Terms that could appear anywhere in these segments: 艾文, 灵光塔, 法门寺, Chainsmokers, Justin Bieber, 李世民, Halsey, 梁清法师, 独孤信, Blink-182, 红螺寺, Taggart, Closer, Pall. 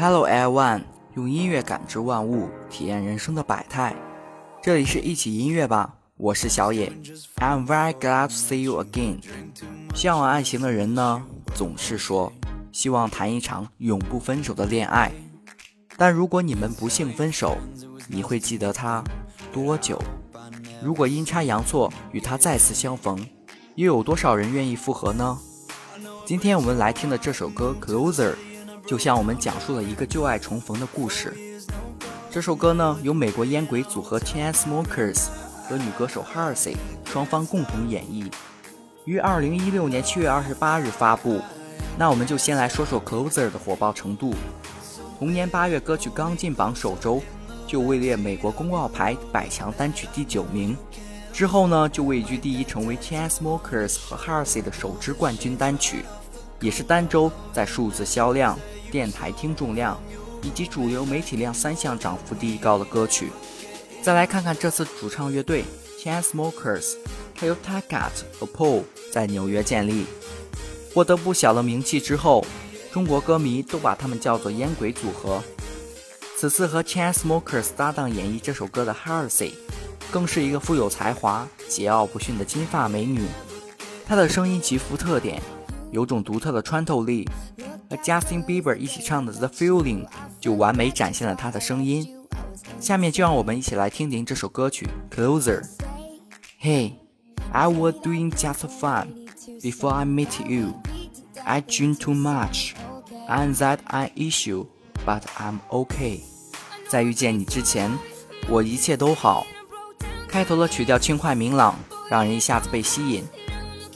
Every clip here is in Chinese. Hello everyone， 用音乐感知万物，体验人生的百态。这里是一起音乐吧，我是小野。I'm very glad to see you again。向往爱情的人呢，总是说希望谈一场永不分手的恋爱，但如果你们不幸分手，你会记得他多久？如果阴差阳错与他再次相逢，又有多少人愿意复合呢？今天我们来听的这首歌 Closer， 就像我们讲述了一个旧爱重逢的故事。这首歌呢，由美国烟鬼组合 Chainsmokers 和女歌手 Halsey 双方共同演绎，于2016年7月28日发布。那我们就先来说说 Closer 的火爆程度。同年8月，歌曲刚进榜首周就位列美国公告牌百强单曲第9名，之后呢就位居第一，成为 Chainsmokers 和 Halsey 的首支冠军单曲，也是单周在数字销量、电台听众量以及主流媒体量3项涨幅第一高的歌曲。再来看看这次主唱乐队 Chainsmokers， 还有 Taggart 和 Pall 在纽约建立，获得不小的名气之后，中国歌迷都把他们叫做烟鬼组合。此次和 Chainsmokers 搭档演绎这首歌的 Halsey， 更是一个富有才华、桀骜不驯的金发美女。她的声音极富特点，有种独特的穿透力，和 Justin Bieber 一起唱的 The Feeling 就完美展现了她的声音。下面就让我们一起来听听这首歌曲 Closer。 Hey, I was doing just fine before I met you. I dreamed too much, and that I issue.But I'm okay. 在遇见你之前，我一切都好。开头的曲调轻快明朗，让人一下子被吸引。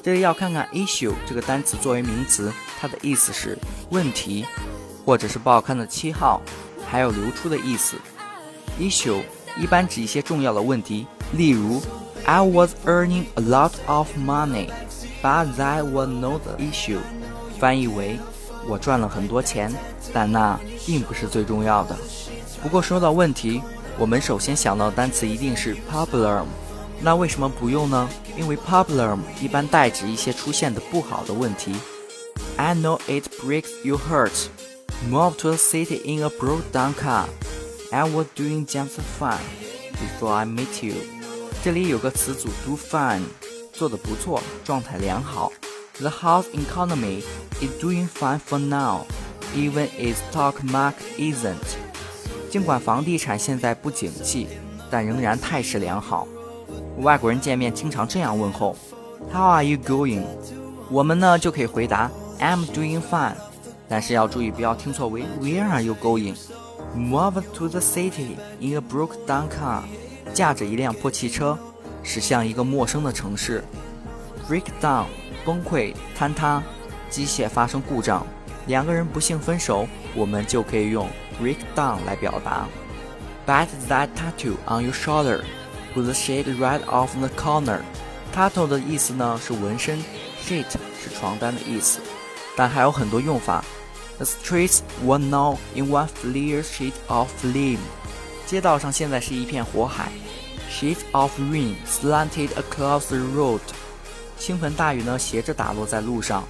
这里要看看 issue 这个单词作为名词，它的意思是问题，或者是报刊的七号，还有流出的意思。issue 一般指一些重要的问题，例如 I was earning a lot of money, but that was not the issue. 翻译为我赚了很多钱，但那并不是最重要的。不过说到问题，我们首先想到的单词一定是 problem。 那为什么不用呢？因为 problem 一般代指一些出现的不好的问题。 I know it breaks your heart. Moved to a city in a broke down car. I was doing just fine before I met you. 这里有个词组 do fine， 做得不错，状态良好。The house economy is doing fine for now, even if stock market isn't. 尽管房地产现在不景气，但仍然态势良好。外国人见面经常这样问候 How are you going? 我们呢就可以回答 I'm doing fine， 但是要注意不要听错为 Where are you going? Moved to the city in a broke down car. 驾着一辆破汽车，驶向一个陌生的城市。Breakdown 崩溃、坍塌，机械发生故障，两个人不幸分手，我们就可以用 breakdown 来表达。 Bite that tattoo on your shoulder, put the shit right off the corner. Tattoo 的意思呢是纹身， shit 是床单的意思，但还有很多用法。 The streets were now in one clear sheet of flame. 街道上现在是一片火海。 Sheet of rain slanted across the road.倾盆大雨呢斜着打落在路上。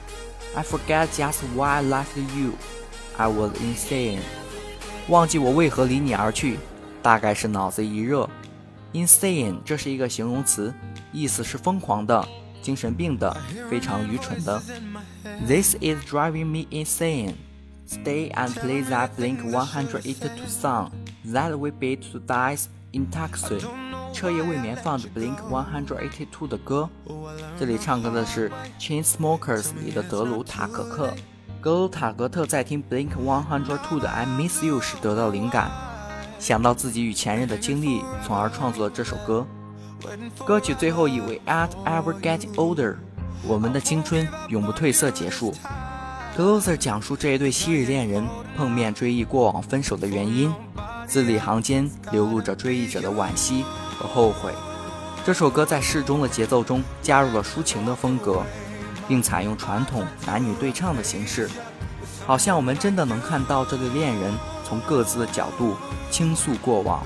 I forget just why I left you. I was insane. 忘记我为何离你而去，大概是脑子一热。 Insane 这是一个形容词，意思是疯狂的、精神病的、非常愚蠢的。 This is driving me insane. Stay and play that Blink-182 song that we beat to death in taxi.彻夜未眠放着 Blink-182 的歌。这里唱歌的是 Chainsmokers 里的德鲁塔格克。格鲁塔格特在听 Blink-182 的 I Miss You 时得到灵感，想到自己与前任的经历，从而创作了这首歌。歌曲最后以为 I'd ever get older， 我们的青春永不褪色结束。 Closer 讲述这一对昔日恋人碰面追忆过往分手的原因，字里行间流露着追忆者的惋惜和后悔。这首歌在适中的节奏中加入了抒情的风格，并采用传统男女对唱的形式，好像我们真的能看到这对恋人从各自的角度倾诉过往。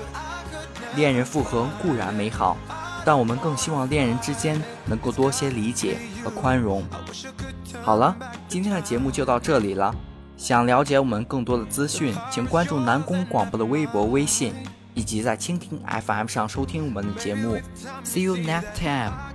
恋人复合固然美好，但我们更希望恋人之间能够多些理解和宽容。好了，今天的节目就到这里了。想了解我们更多的资讯，请关注南宫广播的微博、微信，以及在蜻蜓 FM 上收听我们的节目。See you next time.